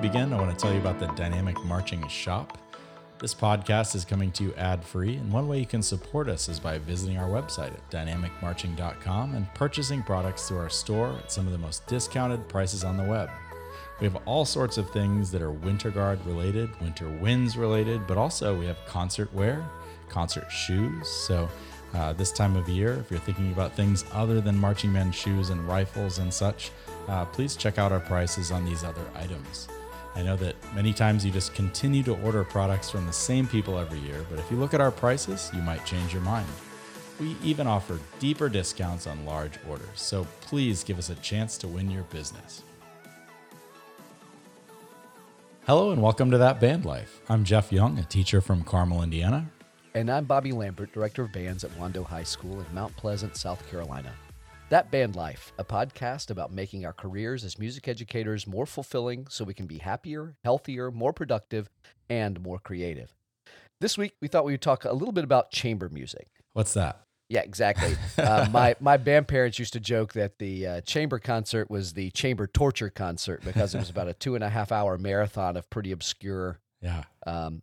begin, I want to tell you about the Dynamic Marching Shop. This podcast is coming to you ad-free, and one way you can support us is by visiting our website at dynamicmarching.com and purchasing products through our store at some of the most discounted prices on the web. We have all sorts of things that are Winter Guard related, Winter Winds related, but also we have concert wear, concert shoes. So this time of year, if you're thinking about things other than marching band shoes and rifles and such, please check out our prices on these other items. I know that many times you just continue to order products from the same people every year, but if you look at our prices, you might change your mind. We even offer deeper discounts on large orders, so please give us a chance to win your business. Hello and welcome to That Band Life. I'm Jeff Young, a teacher from Carmel, Indiana. And I'm Bobby Lambert, director of bands at Wando High School in Mount Pleasant, South Carolina. That Band Life, a podcast about making our careers as music educators more fulfilling so we can be happier, healthier, more productive, and more creative. This week, we thought we would talk a little bit about chamber music. What's that? Yeah, exactly. My band parents used to joke that the chamber concert was the chamber torture concert because it was about a 2.5-hour marathon of pretty obscure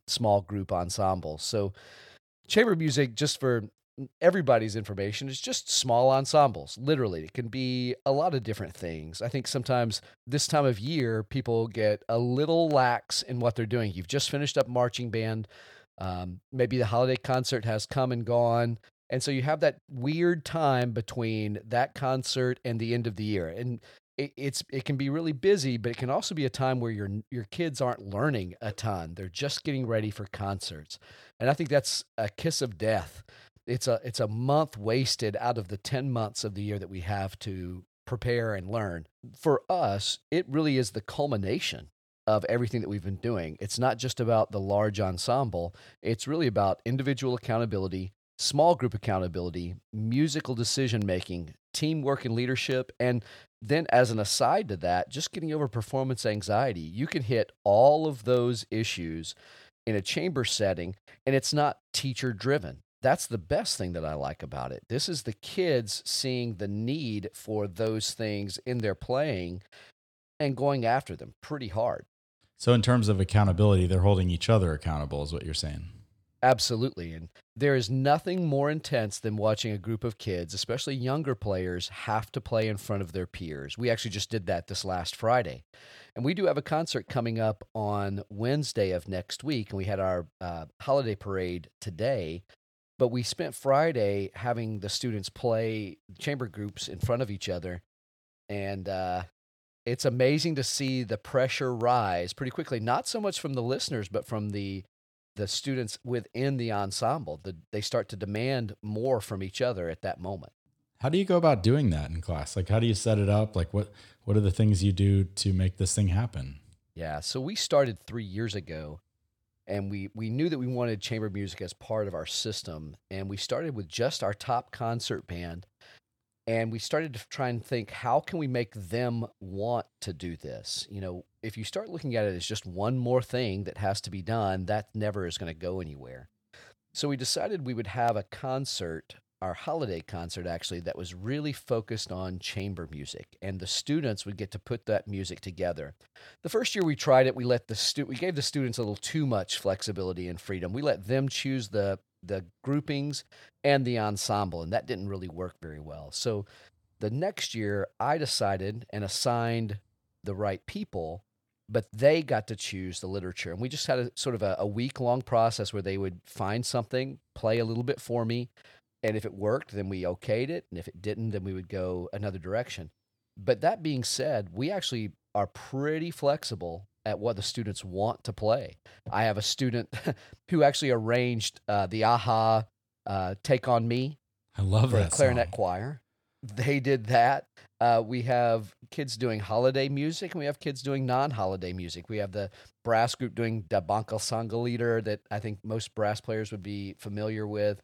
small group ensembles. So chamber music, just for everybody's information, is just small ensembles. Literally, it can be a lot of different things. I think sometimes this time of year, people get a little lax in what they're doing. You've just finished up marching band. Maybe the holiday concert has come and gone. And so you have that weird time between that concert and the end of the year. And it can be really busy, but it can also be a time where your kids aren't learning a ton. They're just getting ready for concerts. And I think that's a kiss of death. It's a month wasted out of the 10 months of the year that we have to prepare and learn. For us, it really is the culmination of everything that we've been doing. It's not just about the large ensemble. It's really about individual accountability, small group accountability, musical decision-making, teamwork and leadership, and then as an aside to that, just getting over performance anxiety. You can hit all of those issues in a chamber setting, and it's not teacher-driven. That's the best thing that I like about it. This is the kids seeing the need for those things in their playing and going after them pretty hard. So in terms of accountability, they're holding each other accountable is what you're saying. Absolutely. And there is nothing more intense than watching a group of kids, especially younger players, have to play in front of their peers. We actually just did that this last Friday. And we do have a concert coming up on Wednesday of next week. And we had our holiday parade today. But we spent Friday having the students play chamber groups in front of each other, and it's amazing to see the pressure rise pretty quickly, not so much from the listeners, but from the students within the ensemble. They start to demand more from each other at that moment. How do you go about doing that in class? Like, how do you set it up? Like, what are the things you do to make this thing happen? Yeah, so we started 3 years ago. And we knew that we wanted chamber music as part of our system. And we started with just our top concert band. And we started to try and think, how can we make them want to do this? You know, if you start looking at it as just one more thing that has to be done, that never is going to go anywhere. So we decided we would have a concert, our holiday concert actually, that was really focused on chamber music, and the students would get to put that music together. The first year we tried it, we gave the students a little too much flexibility and freedom. We let them choose the groupings and the ensemble, and that didn't really work very well. So the next year I decided and assigned the right people, but they got to choose the literature. And we just had a sort of a week-long process where they would find something, play a little bit for me, and if it worked, then we okayed it. And if it didn't, then we would go another direction. But that being said, we actually are pretty flexible at what the students want to play. I have a student who actually arranged the AHA Take On Me. I love that clarinet song. Choir. They did that. We have kids doing holiday music, and we have kids doing non-holiday music. We have the brass group doing Da Banca Sangoliter that I think most brass players would be familiar with.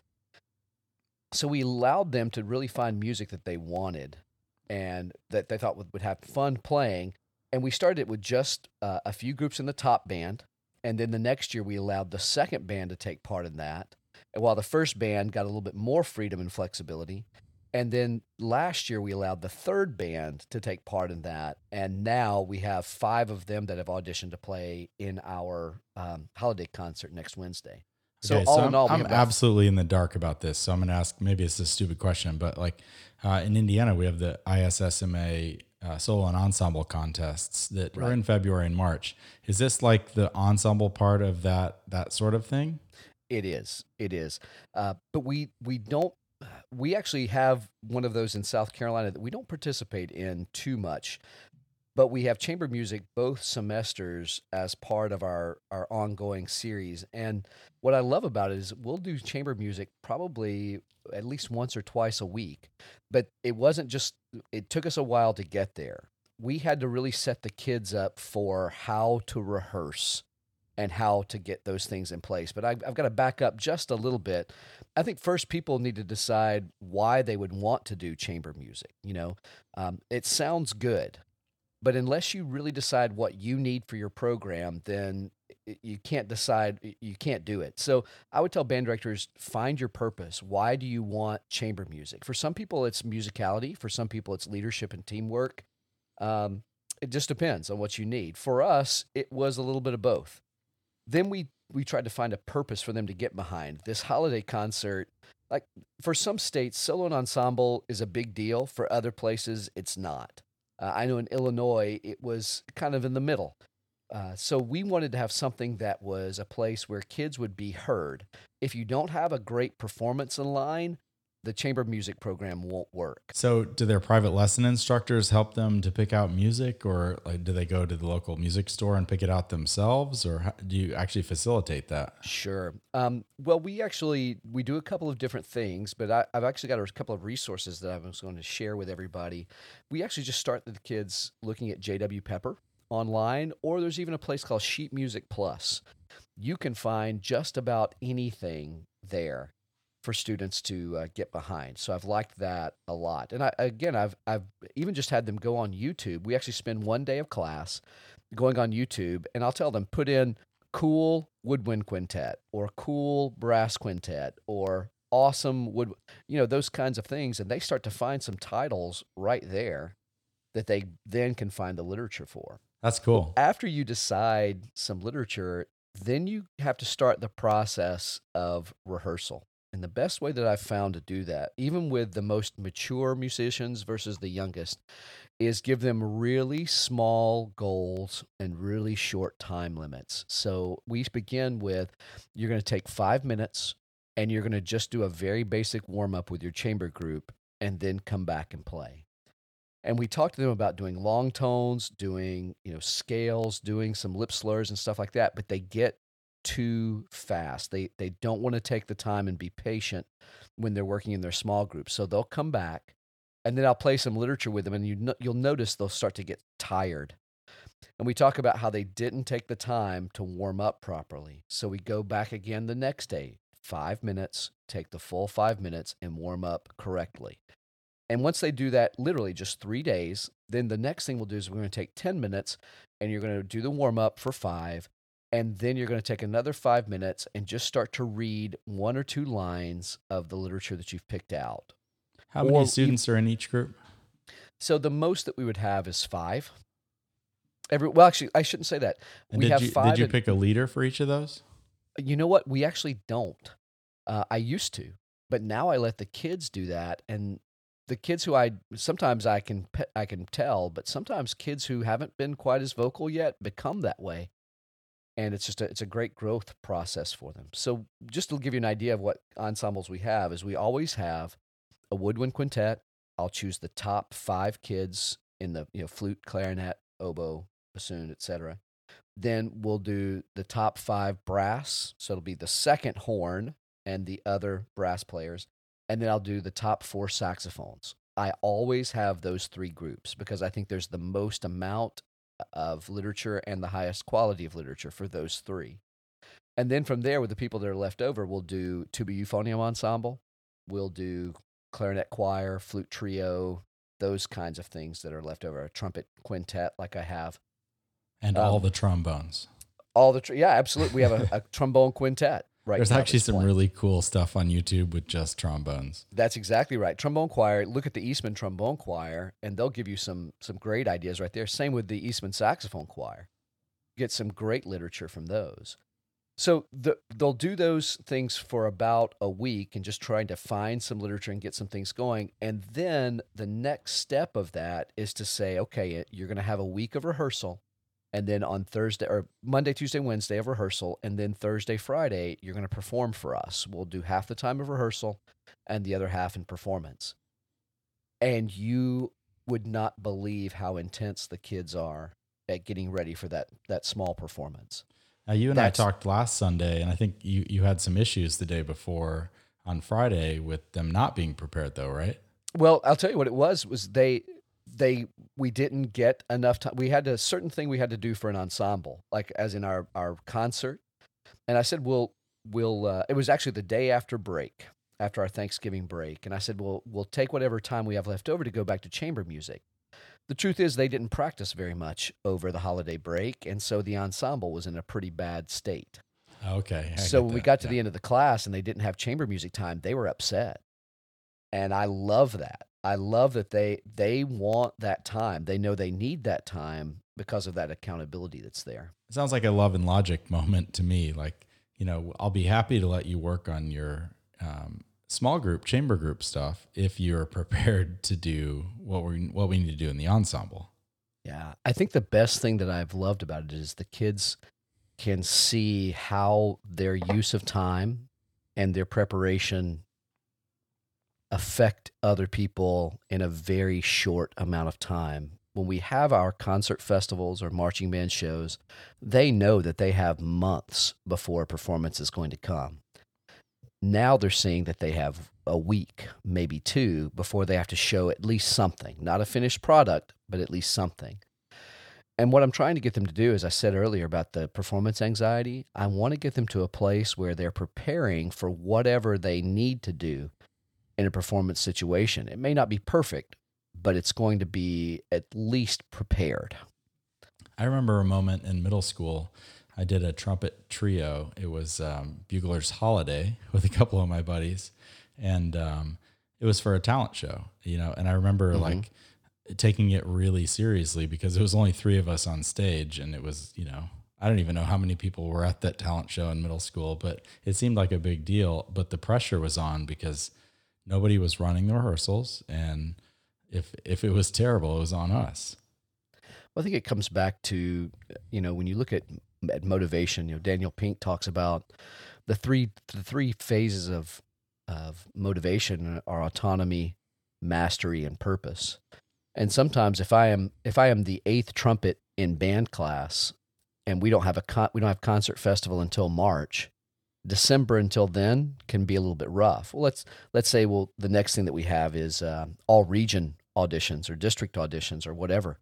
So we allowed them to really find music that they wanted and that they thought would have fun playing. And we started it with just a few groups in the top band. And then the next year, we allowed the second band to take part in that, and while the first band got a little bit more freedom and flexibility. And then last year, we allowed the third band to take part in that. And now we have 5 of them that have auditioned to play in our holiday concert next Wednesday. So, okay, I'm absolutely in the dark about this. So I'm going to ask, maybe it's a stupid question, but like in Indiana, we have the ISSMA solo and ensemble contests that are in February and March. Is this like the ensemble part of that sort of thing? It is. But we actually have one of those in South Carolina that we don't participate in too much. But we have chamber music both semesters as part of our ongoing series. And what I love about it is we'll do chamber music probably at least once or twice a week. But it took us a while to get there. We had to really set the kids up for how to rehearse and how to get those things in place. But I've got to back up just a little bit. I think first people need to decide why they would want to do chamber music. You know, it sounds good. But unless you really decide what you need for your program, then you can't do it. So I would tell band directors, find your purpose. Why do you want chamber music? For some people, it's musicality. For some people, it's leadership and teamwork. It just depends on what you need. For us, it was a little bit of both. Then we tried to find a purpose for them to get behind. This holiday concert, like for some states, solo and ensemble is a big deal. For other places, it's not. I know in Illinois, it was kind of in the middle. So we wanted to have something that was a place where kids would be heard. If you don't have a great performance in line, the chamber music program won't work. So do their private lesson instructors help them to pick out music, or like, do they go to the local music store and pick it out themselves, or do you actually facilitate that? Sure. Well, we do a couple of different things, but I've actually got a couple of resources that I was going to share with everybody. We actually just start the kids looking at JW Pepper online, or there's even a place called Sheet Music Plus. You can find just about anything there for students to get behind. So I've liked that a lot. And I've even just had them go on YouTube. We actually spend one day of class going on YouTube, and I'll tell them, put in cool woodwind quintet or cool brass quintet or awesome wood, those kinds of things. And they start to find some titles right there that they then can find the literature for. That's cool. After you decide some literature, then you have to start the process of rehearsal. And the best way that I've found to do that, even with the most mature musicians versus the youngest, is give them really small goals and really short time limits. So we begin with, you're going to take 5 minutes and you're going to just do a very basic warm-up with your chamber group and then come back and play. And we talked to them about doing long tones, doing scales, doing some lip slurs and stuff like that, but they get too fast. They don't want to take the time and be patient when they're working in their small groups. So they'll come back, and then I'll play some literature with them, and you'll notice they'll start to get tired. And we talk about how they didn't take the time to warm up properly. So we go back again the next day, 5 minutes, take the full 5 minutes and warm up correctly. And once they do that, literally just 3 days, then the next thing we'll do is we're going to take 10 minutes, and you're going to do the warm up for 5. And then you're going to take another 5 minutes and just start to read 1 or 2 lines of the literature that you've picked out. How many students are in each group? So the most that we would have is 5. Well, actually, I shouldn't say that. We have 5. Did you pick a leader for each of those? You know what? We actually don't. I used to, but now I let the kids do that. And the kids who I can tell, but sometimes kids who haven't been quite as vocal yet become that way. And it's just it's a great growth process for them. So just to give you an idea of what ensembles we have is we always have a woodwind quintet. I'll choose the top 5 kids in the flute, clarinet, oboe, bassoon, etc. Then we'll do the top 5 brass. So it'll be the second horn and the other brass players. And then I'll do the top 4 saxophones. I always have those 3 groups because I think there's the most amount of literature and the highest quality of literature for those 3. And then from there, with the people that are left over, we'll do tuba euphonium ensemble, we'll do clarinet choir, flute trio, those kinds of things that are left over, a trumpet quintet like I have. And all the trombones. Yeah, absolutely. We have a trombone quintet. right There's now actually some playing. Really cool stuff on YouTube with just trombones. That's exactly right. Trombone choir. Look at the Eastman Trombone Choir, and they'll give you some great ideas right there. Same with the Eastman Saxophone Choir. Get some great literature from those. So they'll do those things for about a week and just trying to find some literature and get some things going. And then the next step of that is to say, okay, you're going to have a week of rehearsal. And then on Thursday or Monday, Tuesday, Wednesday of rehearsal. And then Thursday, Friday, you're going to perform for us. We'll do half the time of rehearsal and the other half in performance. And you would not believe how intense the kids are at getting ready for that small performance. Now, I talked last Sunday, and I think you had some issues the day before on Friday with them not being prepared, though, right? Well, I'll tell you what it was we didn't get enough time. We had a certain thing we had to do for an ensemble, like as in our concert. And I said, we'll it was actually the day after break, after our Thanksgiving break. And I said, we'll take whatever time we have left over to go back to chamber music. The truth is they didn't practice very much over the holiday break, and so the ensemble was in a pretty bad state. Okay. So when we got to the end of the class and they didn't have chamber music time, they were upset. And I love that. I love that they want that time. They know they need that time because of that accountability that's there. It sounds like a Love and Logic moment to me. Like, you know, I'll be happy to let you work on your small group, chamber group stuff if you're prepared to do what we need to do in the ensemble. Yeah. I think the best thing that I've loved about it is the kids can see how their use of time and their preparation affect other people in a very short amount of time. When we have our concert festivals or marching band shows, they know that they have months before a performance is going to come. Now they're seeing that they have a week, maybe two, before they have to show at least something. Not a finished product, but at least something. And what I'm trying to get them to do, as I said earlier about the performance anxiety, I want to get them to a place where they're preparing for whatever they need to do in a performance situation. It may not be perfect, but it's going to be at least prepared. I remember a moment in middle school. I did a trumpet trio. It was Bugler's Holiday with a couple of my buddies, and it was for a talent show, you know. And I remember like taking it really seriously because it was only three of us on stage, and it was, you know, I don't even know how many people were at that talent show in middle school, but it seemed like a big deal. But the pressure was on because nobody was running the rehearsals, and if it was terrible, it was on us. Well, I think it comes back to, you know, when you look at motivation, you know, Daniel Pink talks about the three phases of motivation are autonomy, mastery, and purpose. And sometimes if I am the eighth trumpet in band class, and we don't have concert festival until March, December until then can be a little bit rough. Well, let's say the next thing that we have is all region auditions or district auditions or whatever.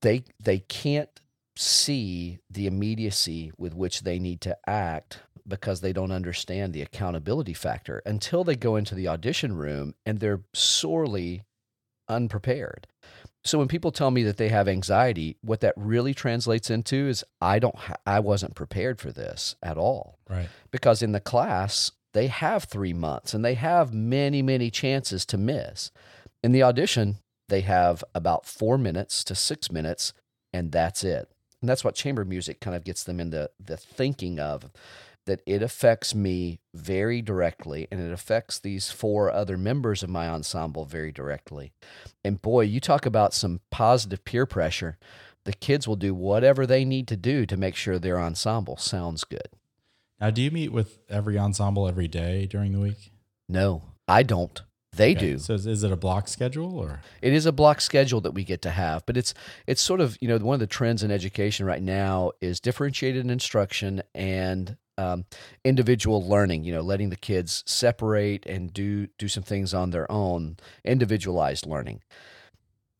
They can't see the immediacy with which they need to act because they don't understand the accountability factor until they go into the audition room and they're sorely unprepared. So when people tell me that they have anxiety, what that really translates into is I wasn't prepared for this at all. Right. Because in the class, they have 3 months and they have many, many chances to miss. In the audition, they have about 4 minutes to 6 minutes, and that's it. And that's what chamber music kind of gets them into the thinking of, that it affects me very directly, and it affects these four other members of my ensemble very directly. And boy, you talk about some positive peer pressure. The kids will do whatever they need to do to make sure their ensemble sounds good. Now, do you meet with every ensemble every day during the week? No, I don't. They do. So is it a block schedule, or? It is a block schedule that we get to have, but it's sort of, you know, one of the trends in education right now is differentiated instruction and individual learning. You know, letting the kids separate and do some things on their own, individualized learning.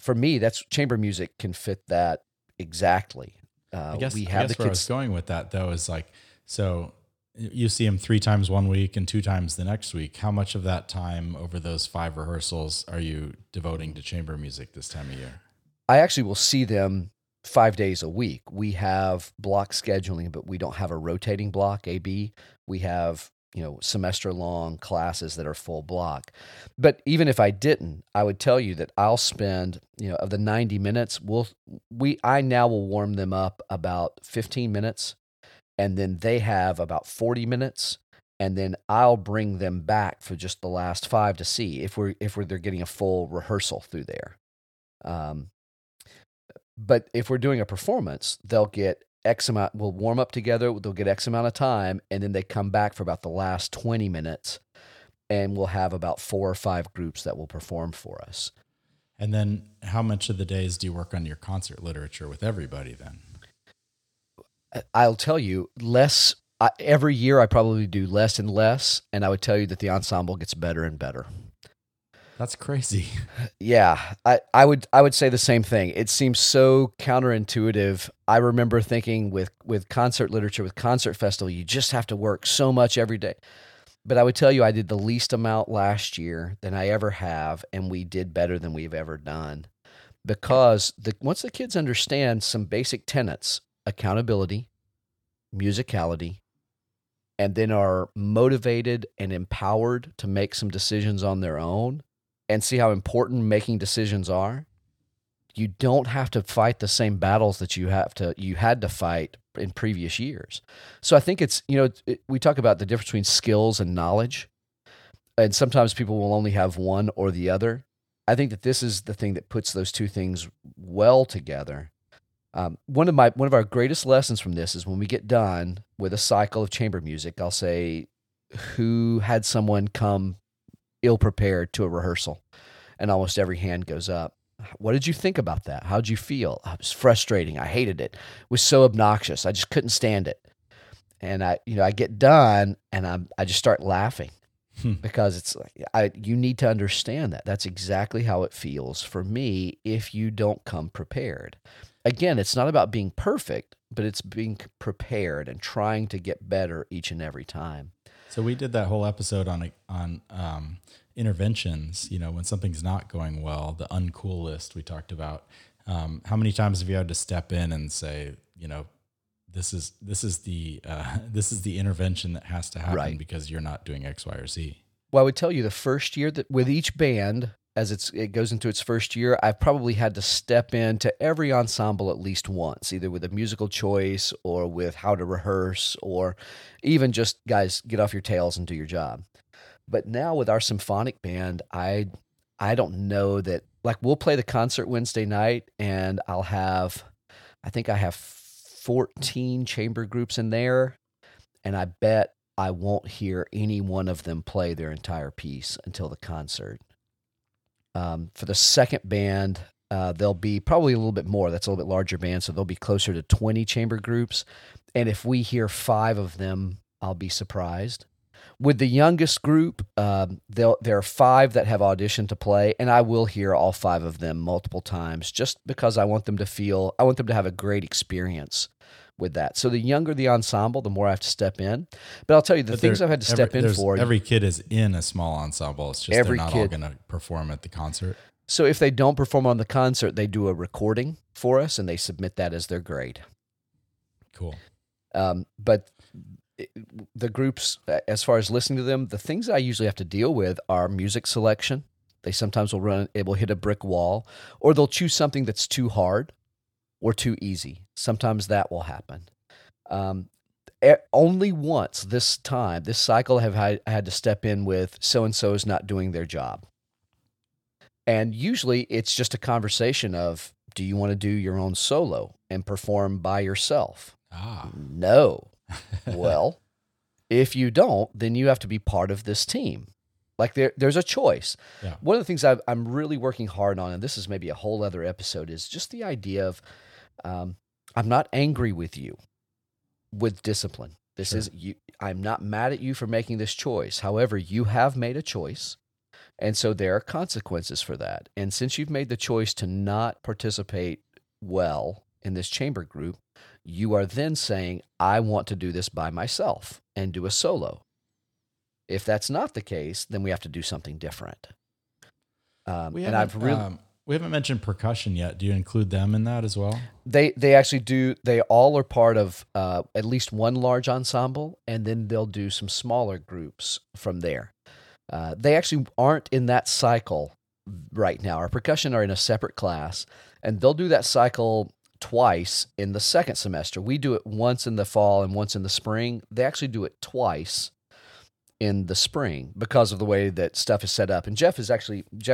For me, that's chamber music can fit that exactly. I guess where I was going with that though is like, so you see them 3 times 1 week and 2 times the next week. How much of that time over those 5 rehearsals are you devoting to chamber music this time of year? I actually will see them 5 days a week. We have block scheduling, but we don't have a rotating block, AB. We have, you know, semester-long classes that are full block. But even if I didn't, I would tell you that I'll spend, you know, of the 90 minutes, I now will warm them up about 15 minutes, and then they have about 40 minutes, and then I'll bring them back for just the last 5 to see if they're getting a full rehearsal through there. But if we're doing a performance, they'll get X amount, we'll warm up together, they'll get X amount of time, and then they come back for about the last 20 minutes, and we'll have about 4 or 5 groups that will perform for us. And then how much of the days do you work on your concert literature with everybody then? I'll tell you, less. Every year I probably do less and less, and I would tell you that the ensemble gets better and better. That's crazy. Yeah, I would say the same thing. It seems so counterintuitive. I remember thinking with concert literature, with concert festival, you just have to work so much every day. But I would tell you I did the least amount last year than I ever have, and we did better than we've ever done. Because once the kids understand some basic tenets, accountability, musicality, and then are motivated and empowered to make some decisions on their own, and see how important making decisions are, you don't have to fight the same battles that you had to fight in previous years. So I think it's, you know, we talk about the difference between skills and knowledge, and sometimes people will only have one or the other. I think that this is the thing that puts those two things well together. One of our greatest lessons from this is when we get done with a cycle of chamber music, I'll say, who had someone come ill-prepared to a rehearsal? And almost every hand goes up. What did you think about that? How'd you feel? It was frustrating. I hated it. It was so obnoxious. I just couldn't stand it. And I get done and I just start laughing because it's like, you need to understand that. That's exactly how it feels for me if you don't come prepared. Again, it's not about being perfect, but it's being prepared and trying to get better each and every time. So we did that whole episode on interventions. You know, when something's not going well, the uncool list we talked about. How many times have you had to step in and say, you know, this is the intervention that has to happen because you're not doing X, Y, or Z? Well, I would tell you the first year that with each band, as it goes into its first year, I've probably had to step into every ensemble at least once, either with a musical choice or with how to rehearse or even just, guys, get off your tails and do your job. But now with our symphonic band, I don't know that, like, we'll play the concert Wednesday night and I have 14 chamber groups in there, and I bet I won't hear any one of them play their entire piece until the concert. For the second band, there'll be probably a little bit more. That's a little bit larger band, so they'll be closer to 20 chamber groups. And if we hear 5 of them, I'll be surprised. With the youngest group, there are 5 that have auditioned to play, and I will hear all 5 of them multiple times just because I want them to have a great experience with that. So the younger the ensemble, the more I have to step in. But I'll tell you, I've had to step in for. Every kid is in a small ensemble. It's just they're not all going to perform at the concert. So if they don't perform on the concert, they do a recording for us, and they submit that as their grade. Cool. But the groups, as far as listening to them, the things that I usually have to deal with are music selection. They sometimes will hit a brick wall, or they'll choose something that's too hard or too easy. Sometimes that will happen. Only once this cycle, I had to step in with so-and-so is not doing their job. And usually it's just a conversation of, do you want to do your own solo and perform by yourself? No. Well, if you don't, then you have to be part of this team. Like there's a choice. Yeah. One of the things I'm really working hard on, and this is maybe a whole other episode, is just the idea of I'm not angry with you with discipline. I'm not mad at you for making this choice. However, you have made a choice, and so there are consequences for that. And since you've made the choice to not participate well in this chamber group, you are then saying, I want to do this by myself and do a solo. If that's not the case, then we have to do something different. We haven't, We haven't mentioned percussion yet. Do you include them in that as well? They actually do. They all are part of at least one large ensemble, and then they'll do some smaller groups from there. They actually aren't in that cycle right now. Our percussion are in a separate class, and they'll do that cycle twice in the second semester. We do it once in the fall and once in the spring. They actually do it twice in the spring because of the way that stuff is set up. And Jeff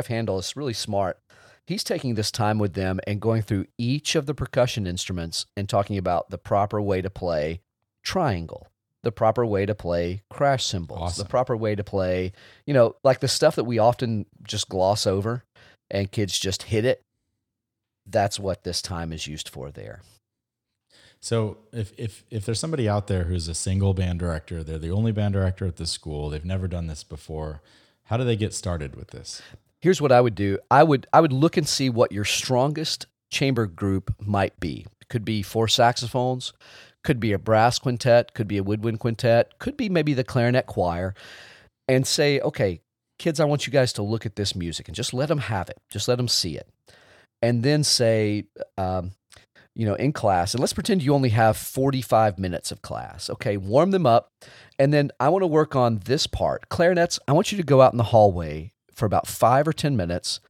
Handel is really smart. He's taking this time with them and going through each of the percussion instruments and talking about the proper way to play triangle, the proper way to play crash cymbals, awesome. The proper way to play, like the stuff that we often just gloss over and kids just hit it. That's what this time is used for there. So if there's somebody out there who's a single band director, they're the only band director at this school, they've never done this before, how do they get started with this? Here's what I would do. I would look and see what your strongest chamber group might be. It could be four saxophones, could be a brass quintet, could be a woodwind quintet, could be maybe the clarinet choir, and say, okay, kids, I want you guys to look at this music and just let them have it. Just let them see it. And then say, in class, and let's pretend you only have 45 minutes of class. Okay, warm them up. And then I want to work on this part. Clarinets, I want you to go out in the hallway for about 5 or 10 minutes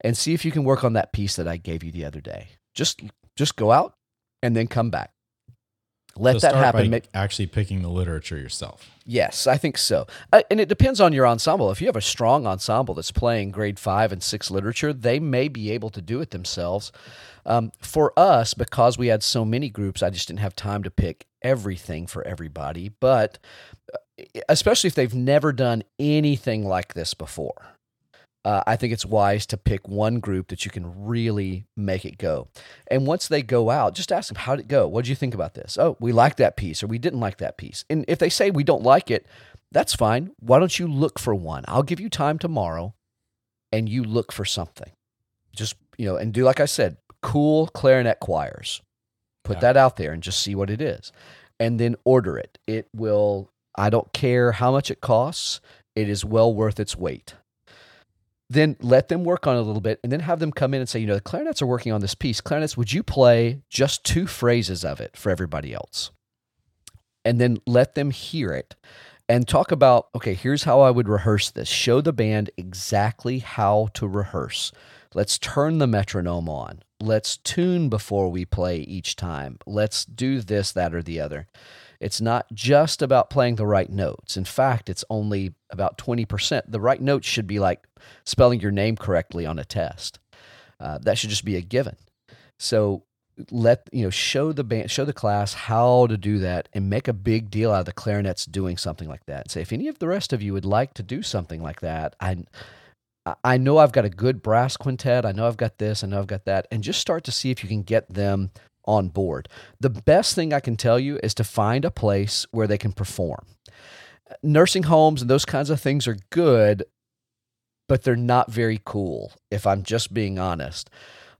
and see if you can work on that piece that I gave you the other day. Just go out and then come back. Let that happen. By actually picking the literature yourself. Yes, I think so. And it depends on your ensemble. If you have a strong ensemble that's playing grade 5 and 6 literature, they may be able to do it themselves. For us, because we had so many groups, I just didn't have time to pick everything for everybody. But especially if they've never done anything like this before, I think it's wise to pick one group that you can really make it go. And once they go out, just ask them, how'd it go? What did you think about this? Oh, we liked that piece, or we didn't like that piece. And if they say we don't like it, that's fine. Why don't you look for one? I'll give you time tomorrow, and you look for something. Just, and do like I said, cool clarinet choirs. Put that out there and just see what it is. And then order it. It will, I don't care how much it costs, it is well worth its weight. Then let them work on it a little bit, and then have them come in and say, the clarinets are working on this piece. Clarinets, would you play just 2 phrases of it for everybody else? And then let them hear it and talk about, okay, here's how I would rehearse this. Show the band exactly how to rehearse. Let's turn the metronome on. Let's tune before we play each time. Let's do this, that, or the other. It's not just about playing the right notes. In fact, it's only about 20%. The right notes should be like spelling your name correctly on a test. That should just be a given. So show the class how to do that, and make a big deal out of the clarinets doing something like that. And say, if any of the rest of you would like to do something like that, I know I've got a good brass quintet. I know I've got this. I know I've got that. And just start to see if you can get them on board. The best thing I can tell you is to find a place where they can perform. Nursing homes and those kinds of things are good, but they're not very cool, if I'm just being honest.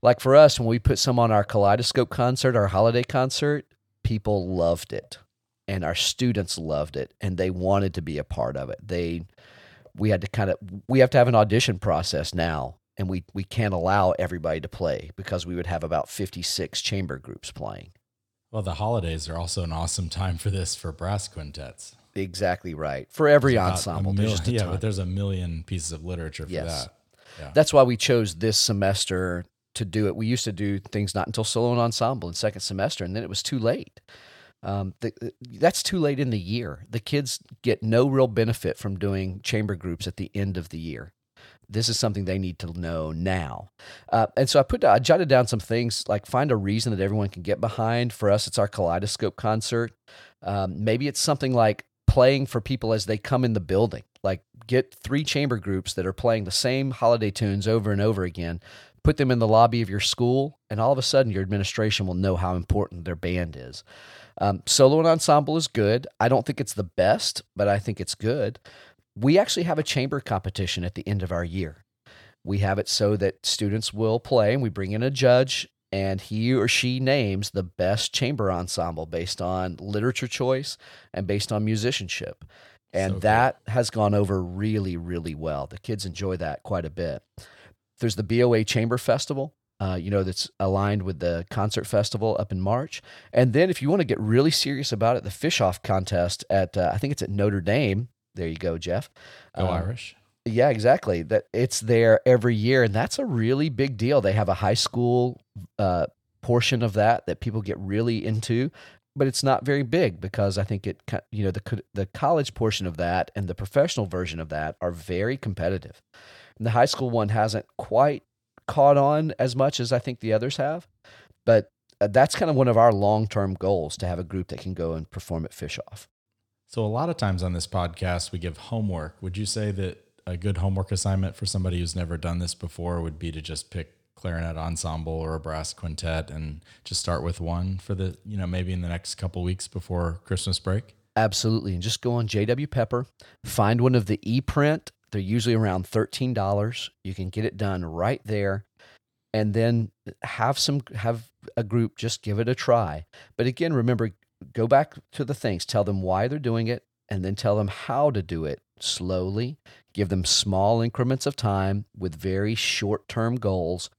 Like for us, when we put some on our Kaleidoscope concert, our holiday concert, people loved it, and our students loved it, and they wanted to be a part of it. We have to have an audition process now, and we can't allow everybody to play because we would have about 56 chamber groups playing. Well, the holidays are also an awesome time for this for brass quintets. Exactly right. For every ensemble. But there's a million pieces of literature for that. Yeah. That's why we chose this semester to do it. We used to do things not until solo and ensemble in second semester, and then it was too late. That's too late in the year. The kids get no real benefit from doing chamber groups at the end of the year. This is something they need to know now. And so I jotted down some things, like find a reason that everyone can get behind. For us, it's our Kaleidoscope concert. Maybe it's something like playing for people as they come in the building. Like get 3 chamber groups that are playing the same holiday tunes over and over again, put them in the lobby of your school, and all of a sudden your administration will know how important their band is. Solo and ensemble is good. I don't think it's the best, but I think it's good. We actually have a chamber competition at the end of our year. We have it so that students will play, and we bring in a judge, and he or she names the best chamber ensemble based on literature choice and based on musicianship. And that has gone over really, really well. The kids enjoy that quite a bit. There's the BOA Chamber Festival, that's aligned with the concert festival up in March. And then if you want to get really serious about it, the Fish Off contest at, I think it's at Notre Dame. There you go, Jeff. Go Irish. Yeah, exactly. That it's there every year, and that's a really big deal. They have a high school portion of that people get really into, but it's not very big because I think the college portion of that and the professional version of that are very competitive. And the high school one hasn't quite caught on as much as I think the others have, but that's kind of one of our long-term goals, to have a group that can go and perform at Fish Off. So a lot of times on this podcast, we give homework. Would you say that a good homework assignment for somebody who's never done this before would be to just pick clarinet ensemble or a brass quintet and just start with one for the, maybe in the next couple weeks before Christmas break? Absolutely. And just go on JW Pepper, find one of the e-print. They're usually around $13. You can get it done right there. And then have a group just give it a try. But again, remember, go back to the things, tell them why they're doing it, and then tell them how to do it slowly. Give them small increments of time with very short-term goals.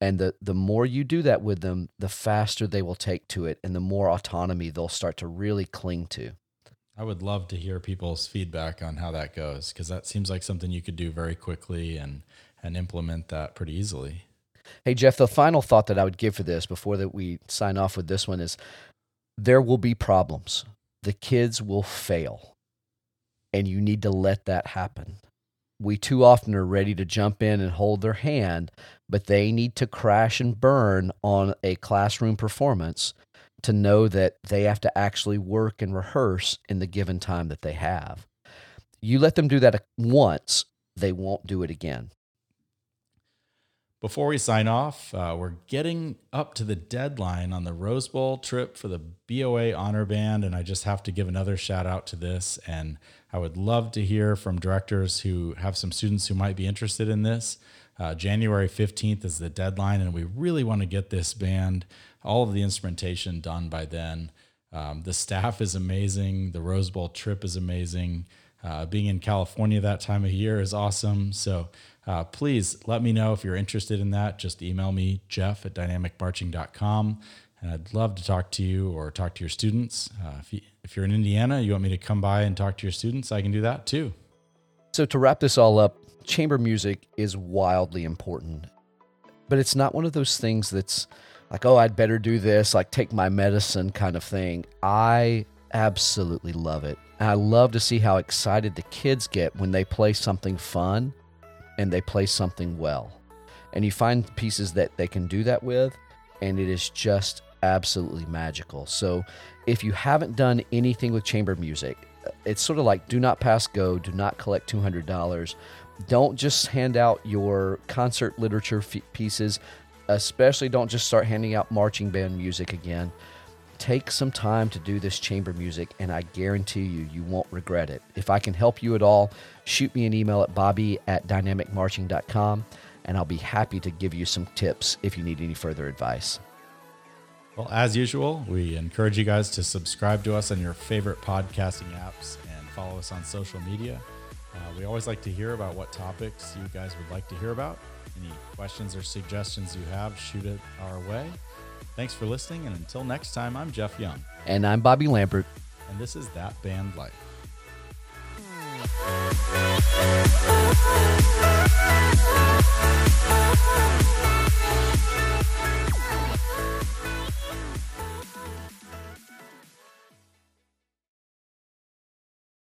And the more you do that with them, the faster they will take to it and the more autonomy they'll start to really cling to. I would love to hear people's feedback on how that goes, because that seems like something you could do very quickly and implement that pretty easily. Hey, Jeff, the final thought that I would give for this before that we sign off with this one is there will be problems. The kids will fail, and you need to let that happen. We too often are ready to jump in and hold their hand, but they need to crash and burn on a classroom performance to know that they have to actually work and rehearse in the given time that they have. You let them do that once, they won't do it again. Before we sign off, we're getting up to the deadline on the Rose Bowl trip for the BOA Honor Band, and I just have to give another shout out to this. And I would love to hear from directors who have some students who might be interested in this. January 15th is the deadline, and we really want to get this band, all of the instrumentation, done by then. The staff is amazing. The Rose Bowl trip is amazing. Being in California that time of year is awesome. So please let me know if you're interested in that. Just email me, jeff@dynamicmarching.com, and I'd love to talk to you or talk to your students. If you're in Indiana, you want me to come by and talk to your students, I can do that too. So to wrap this all up, chamber music is wildly important, but it's not one of those things that's like, oh, I'd better do this, like take my medicine kind of thing. I absolutely love it. And I love to see how excited the kids get when they play something fun and they play something well. And you find pieces that they can do that with, and it is just absolutely magical. So if you haven't done anything with chamber music, it's sort of like do not pass go, do not collect $200. Don't just hand out your concert literature pieces, especially don't just start handing out marching band music again. Take some time to do this chamber music, and I guarantee you won't regret it. If I can help you at all, shoot me an email at bobby@dynamicmarching.com, and I'll be happy to give you some tips if you need any further advice. Well, as usual, we encourage you guys to subscribe to us on your favorite podcasting apps and follow us on social media. We always like to hear about what topics you guys would like to hear about. Any questions or suggestions you have, shoot it our way. Thanks for listening, and until next time, I'm Jeff Young. And I'm Bobby Lambert. And this is That Band Life.